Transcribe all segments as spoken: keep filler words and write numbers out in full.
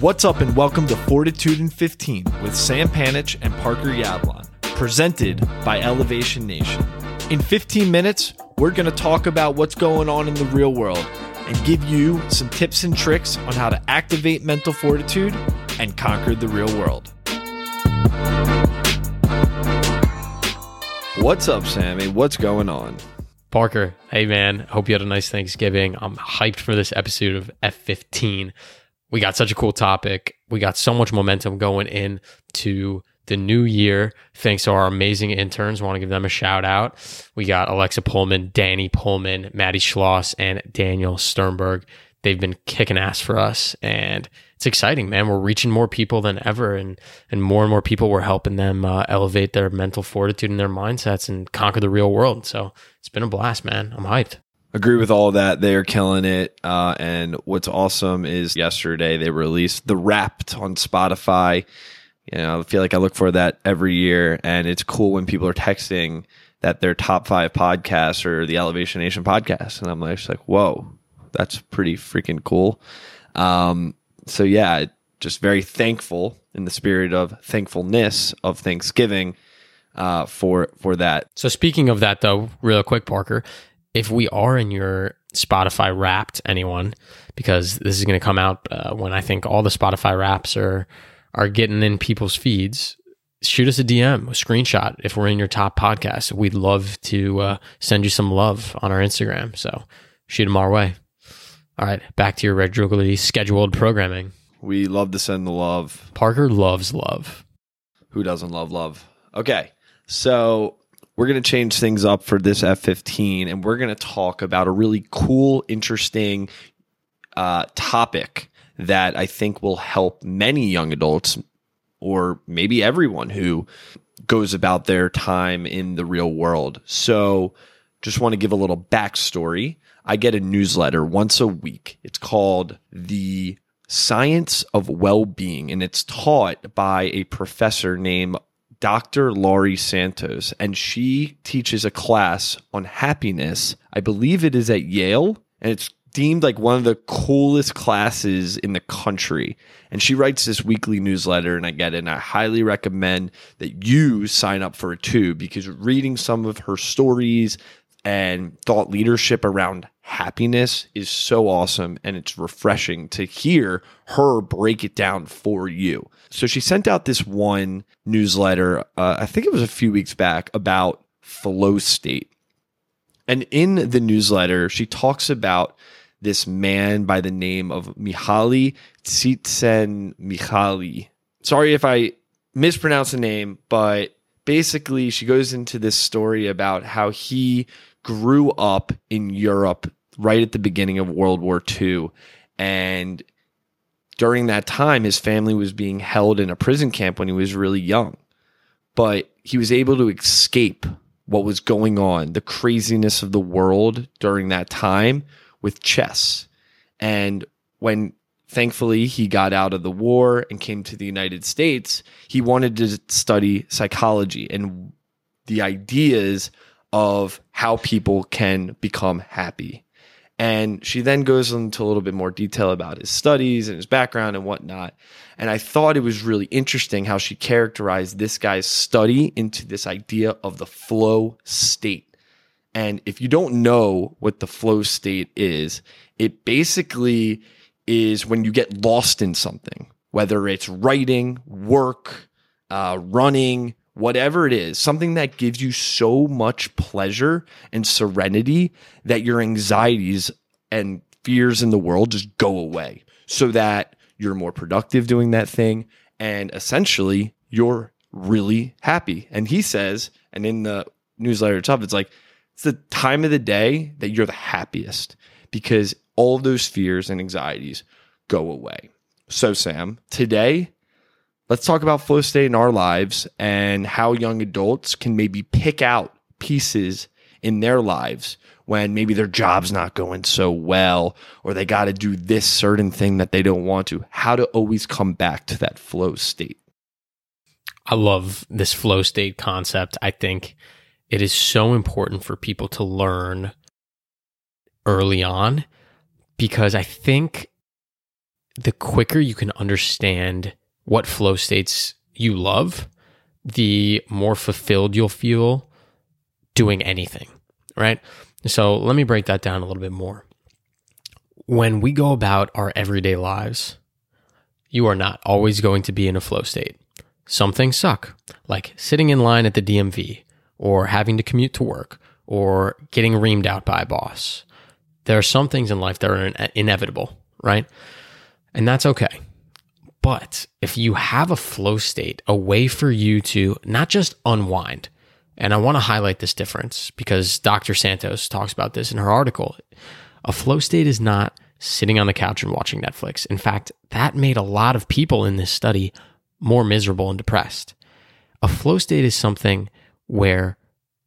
What's up and welcome to Fortitude in fifteen with Sam Panitch and Parker Yablon, presented by Elevation Nation. In fifteen minutes, we're going to talk about what's going on in the real world and give you some tips and tricks on how to activate mental fortitude and conquer the real world. What's up, Sammy? What's going on? Parker, hey man, hope you had a nice Thanksgiving. I'm hyped for this episode of F fifteen. We got such a cool topic. We got so much momentum going into the new year, thanks to our amazing interns. Want to give them a shout out. We got Alexa Pullman, Danny Pullman, Maddie Schloss, and Daniel Sternberg. They've been kicking ass for us, and it's exciting, man. We're reaching more people than ever, and and more and more people, we're helping them uh, elevate their mental fortitude and their mindsets and conquer the real world. So it's been a blast, man. I'm hyped. Agree with all that. They are killing it. Uh, and what's awesome is yesterday they released The Wrapped on Spotify. You know, I feel like I look for that every year, and it's cool when people are texting that their top five podcasts or the Elevation Nation podcast, and I'm like, just like, whoa, that's pretty freaking cool. Um, so yeah, just very thankful in the spirit of thankfulness of Thanksgiving uh, for for that. So speaking of that, though, real quick, Parker, if we are in your Spotify Wrapped, anyone, because this is going to come out uh, when I think all the Spotify Wraps are. are getting in people's feeds, shoot us a D M, a screenshot if we're in your top podcast. We'd love to uh, send you some love on our Instagram, so shoot them our way. All right, back to your regularly scheduled programming. We love to send the love. Parker loves love. Who doesn't love love? Okay, so we're going to change things up for this F fifteen, and we're going to talk about a really cool, interesting uh, topic that I think will help many young adults, or maybe everyone who goes about their time in the real world. So just want to give a little backstory. I get a newsletter once a week. It's called The Science of Well-Being, and it's taught by a professor named Doctor Laurie Santos, and she teaches a class on happiness. I believe it is at Yale, and it's deemed like one of the coolest classes in the country. And she writes this weekly newsletter, and I get it, and I highly recommend that you sign up for it too, because reading some of her stories and thought leadership around happiness is so awesome, and it's refreshing to hear her break it down for you. So she sent out this one newsletter, uh, I think it was a few weeks back, about flow state. And in the newsletter, she talks about this man by the name of Mihaly Csikszentmihalyi. Sorry if I mispronounce the name, but basically she goes into this story about how he grew up in Europe right at the beginning of World War Two. And during that time, his family was being held in a prison camp when he was really young. But he was able to escape what was going on, the craziness of the world during that time, with chess. And when, thankfully, he got out of the war and came to the United States, he wanted to study psychology and the ideas of how people can become happy. And she then goes into a little bit more detail about his studies and his background and whatnot. And I thought it was really interesting how she characterized this guy's study into this idea of the flow state. And if you don't know what the flow state is, it basically is when you get lost in something, whether it's writing, work, uh, running, whatever it is, something that gives you so much pleasure and serenity that your anxieties and fears in the world just go away, so that you're more productive doing that thing. And essentially, you're really happy. And he says, and in the newsletter itself, it's like, it's the time of the day that you're the happiest, because all of those fears and anxieties go away. So Sam, today, let's talk about flow state in our lives and how young adults can maybe pick out pieces in their lives when maybe their job's not going so well, or they got to do this certain thing that they don't want to, how to always come back to that flow state. I love this flow state concept. I think it is so important for people to learn early on, because I think the quicker you can understand what flow states you love, the more fulfilled you'll feel doing anything, right? So let me break that down a little bit more. When we go about our everyday lives, you are not always going to be in a flow state. Some things suck, like sitting in line at the D M V, or having to commute to work, or getting reamed out by a boss. There are some things in life that are in- inevitable, right? And that's okay. But if you have a flow state, a way for you to not just unwind, and I want to highlight this difference because Doctor Santos talks about this in her article. A flow state is not sitting on the couch and watching Netflix. In fact, that made a lot of people in this study more miserable and depressed. A flow state is something where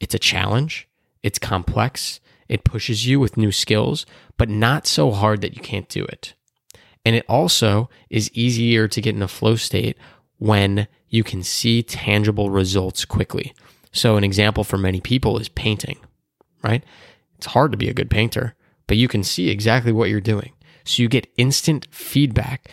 it's a challenge, it's complex, it pushes you with new skills, but not so hard that you can't do it. And it also is easier to get in a flow state when you can see tangible results quickly. So an example for many people is painting, right? It's hard to be a good painter, but you can see exactly what you're doing. So you get instant feedback,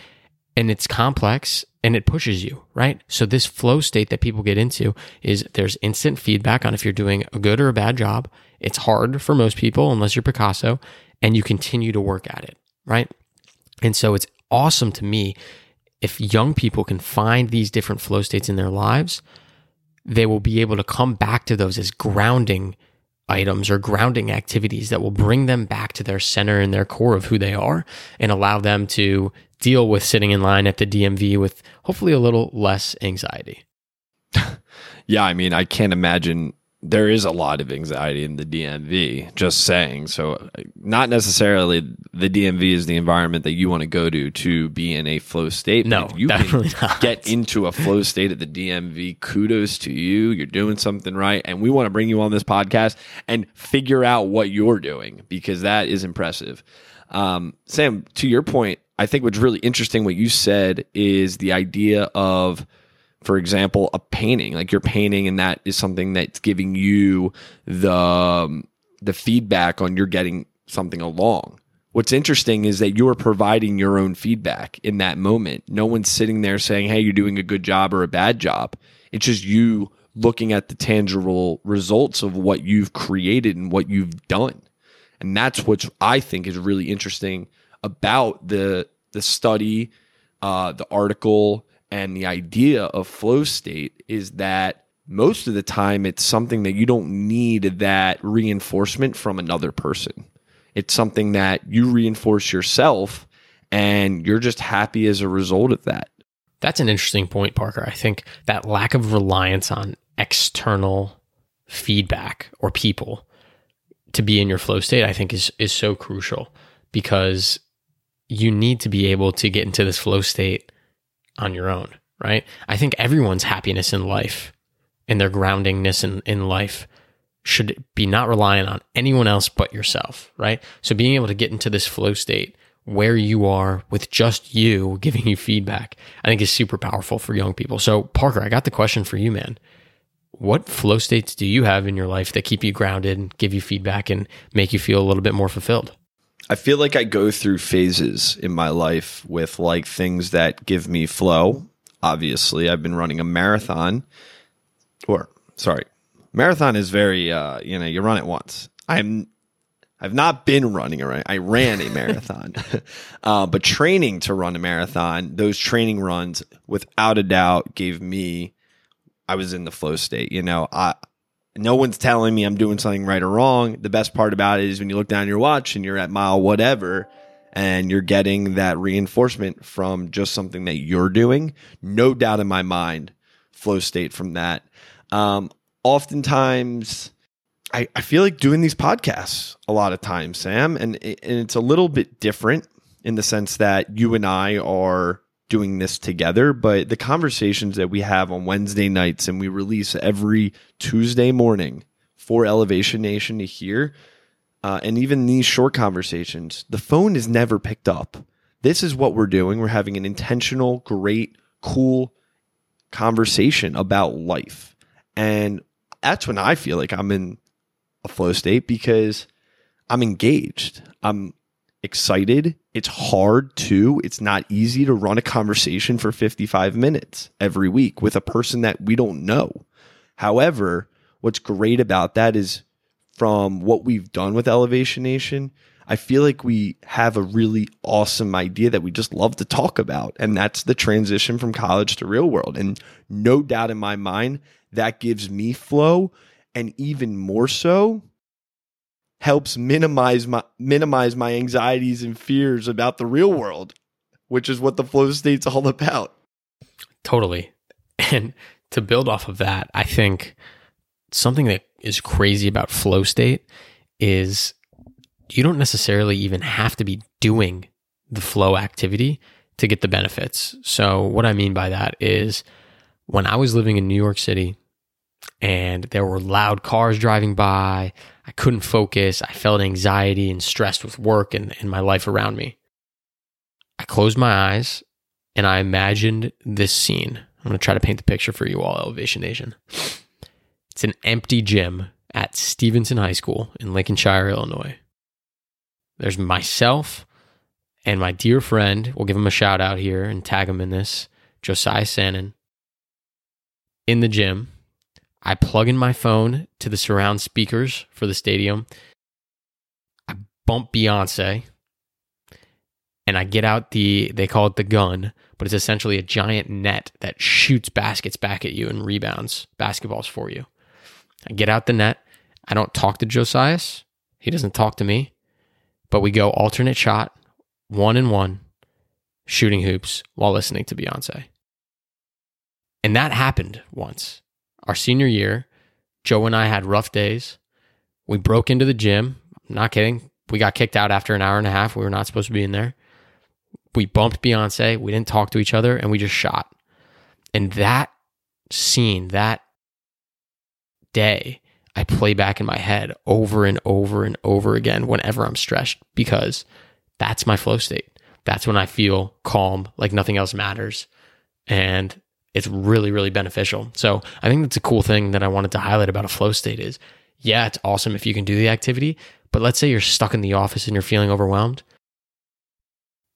and it's complex and it pushes you, right? So this flow state that people get into is there's instant feedback on if you're doing a good or a bad job. It's hard for most people unless you're Picasso, and you continue to work at it, right? And so it's awesome to me if young people can find these different flow states in their lives. They will be able to come back to those as grounding items or grounding activities that will bring them back to their center and their core of who they are, and allow them to deal with sitting in line at the D M V with hopefully a little less anxiety. Yeah, I mean, I can't imagine. There is a lot of anxiety in the D M V, just saying. So not necessarily the D M V is the environment that you want to go to to be in a flow state. No, you definitely can not. Get into a flow state at the D M V. Kudos to you. You're doing something right. And we want to bring you on this podcast and figure out what you're doing, because that is impressive. Um, Sam, to your point, I think what's really interesting, what you said, is the idea of, for example, a painting, like you're painting, and that is something that's giving you the um, the feedback on you're getting something along. What's interesting is that you're providing your own feedback in that moment. No one's sitting there saying, hey, you're doing a good job or a bad job. It's just you looking at the tangible results of what you've created and what you've done. And that's what I think is really interesting about the, the study, uh, the article, and the idea of flow state, is that most of the time it's something that you don't need that reinforcement from another person. It's something that you reinforce yourself, and you're just happy as a result of that. That's an interesting point, Parker. I think that lack of reliance on external feedback or people to be in your flow state, I think is is so crucial, because you need to be able to get into this flow state on your own, right? I think everyone's happiness in life and their groundingness in, in life should be not reliant on anyone else but yourself, right? So being able to get into this flow state where you are with just you giving you feedback, I think is super powerful for young people. So Parker, I got the question for you, man. What flow states do you have in your life that keep you grounded and give you feedback and make you feel a little bit more fulfilled? I feel like I go through phases in my life with like things that give me flow. Obviously, I've been running a marathon, or sorry, marathon is very, uh, you know, you run it once. I'm, I've not been running around. I ran a marathon, uh, but training to run a marathon, those training runs without a doubt gave me, I was in the flow state. You know, I, No one's telling me I'm doing something right or wrong. The best part about it is when you look down at your watch and you're at mile whatever, and you're getting that reinforcement from just something that you're doing. No doubt in my mind, flow state from that. Um, oftentimes, I, I feel like doing these podcasts a lot of times, Sam, and, and it's a little bit different in the sense that you and I are doing this together, but the conversations that we have on Wednesday nights and we release every Tuesday morning for Elevation Nation to hear, uh, and even these short conversations, the phone is never picked up. This is what we're doing. We're having an intentional, great, cool conversation about life. And that's when I feel like I'm in a flow state, because I'm engaged. I'm excited. It's hard too. It's not easy to run a conversation for fifty-five minutes every week with a person that we don't know. However, what's great about that is from what we've done with Elevation Nation, I feel like we have a really awesome idea that we just love to talk about. And that's the transition from college to real world. And no doubt in my mind, that gives me flow, and even more so helps minimize my minimize my anxieties and fears about the real world, which is what the flow state's all about. Totally. And to build off of that, I think something that is crazy about flow state is you don't necessarily even have to be doing the flow activity to get the benefits. So what I mean by that is when I was living in New York City and there were loud cars driving by, I couldn't focus. I felt anxiety and stressed with work and, and my life around me. I closed my eyes and I imagined this scene. I'm going to try to paint the picture for you all, Elevation Nation. It's an empty gym at Stevenson High School in Lincolnshire, Illinois. There's myself and my dear friend, we'll give him a shout out here and tag him in this, Josiah Sanon, in the gym. I plug in my phone to the surround speakers for the stadium. I bump Beyonce and I get out the, they call it the gun, but it's essentially a giant net that shoots baskets back at you and rebounds basketballs for you. I get out the net. I don't talk to Josiah. He doesn't talk to me, but we go alternate shot, one and one, shooting hoops while listening to Beyonce. And that happened once. Our senior year, Joe and I had rough days. We broke into the gym. I'm not kidding. We got kicked out after an hour and a half. We were not supposed to be in there. We bumped Beyonce. We didn't talk to each other, and we just shot. And that scene, that day, I play back in my head over and over and over again whenever I'm stressed, because that's my flow state. That's when I feel calm, like nothing else matters. And it's really, really beneficial. So I think that's a cool thing that I wanted to highlight about a flow state is, yeah, it's awesome if you can do the activity, but let's say you're stuck in the office and you're feeling overwhelmed.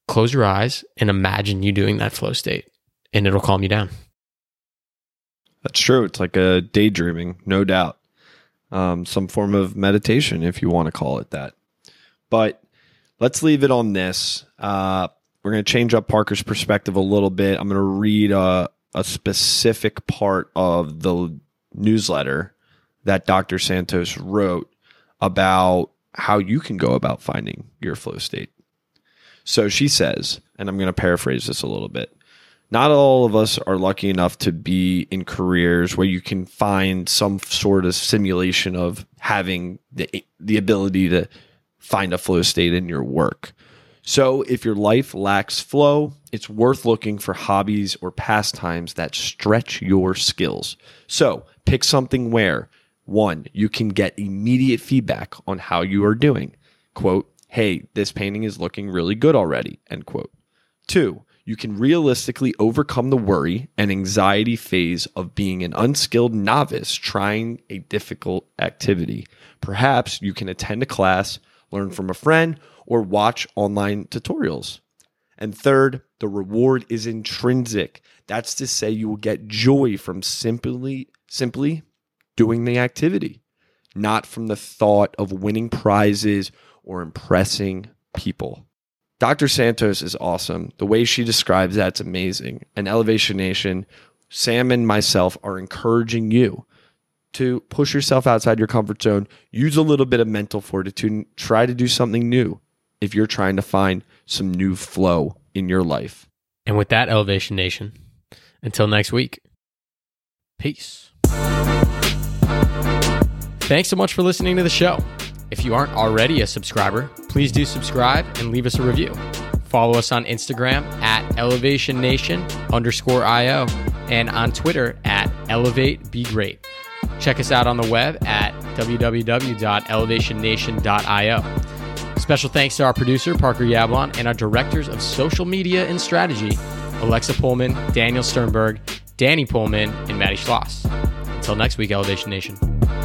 Close your eyes and imagine you doing that flow state, and it'll calm you down. That's true. It's like a daydreaming, no doubt. Um, some form of meditation, if you want to call it that. But let's leave it on this. Uh, we're going to change up Parker's perspective a little bit. I'm going to read a a specific part of the newsletter that Doctor Santos wrote about how you can go about finding your flow state. So she says, and I'm going to paraphrase this a little bit, not all of us are lucky enough to be in careers where you can find some sort of simulation of having the, the ability to find a flow state in your work. So if your life lacks flow, it's worth looking for hobbies or pastimes that stretch your skills. So pick something where, one, you can get immediate feedback on how you are doing. Quote, hey, this painting is looking really good already, end quote. Two, you can realistically overcome the worry and anxiety phase of being an unskilled novice trying a difficult activity. Perhaps you can attend a class, learn from a friend, or watch online tutorials. And third, the reward is intrinsic. That's to say you will get joy from simply simply doing the activity, not from the thought of winning prizes or impressing people. Doctor Santos is awesome. The way she describes that's amazing. And Elevation Nation, Sam and myself are encouraging you to push yourself outside your comfort zone, use a little bit of mental fortitude, try to do something new if you're trying to find some new flow in your life. And with that, Elevation Nation, until next week, peace. Thanks so much for listening to the show. If you aren't already a subscriber, please do subscribe and leave us a review. Follow us on Instagram at elevationnation underscore io and on Twitter at elevatebegreat. Check us out on the web at w w w dot elevation nation dot i o. Special thanks to our producer, Parker Yablon, and our directors of social media and strategy, Alexa Pullman, Daniel Sternberg, Danny Pullman, and Maddie Schloss. Until next week, Elevation Nation.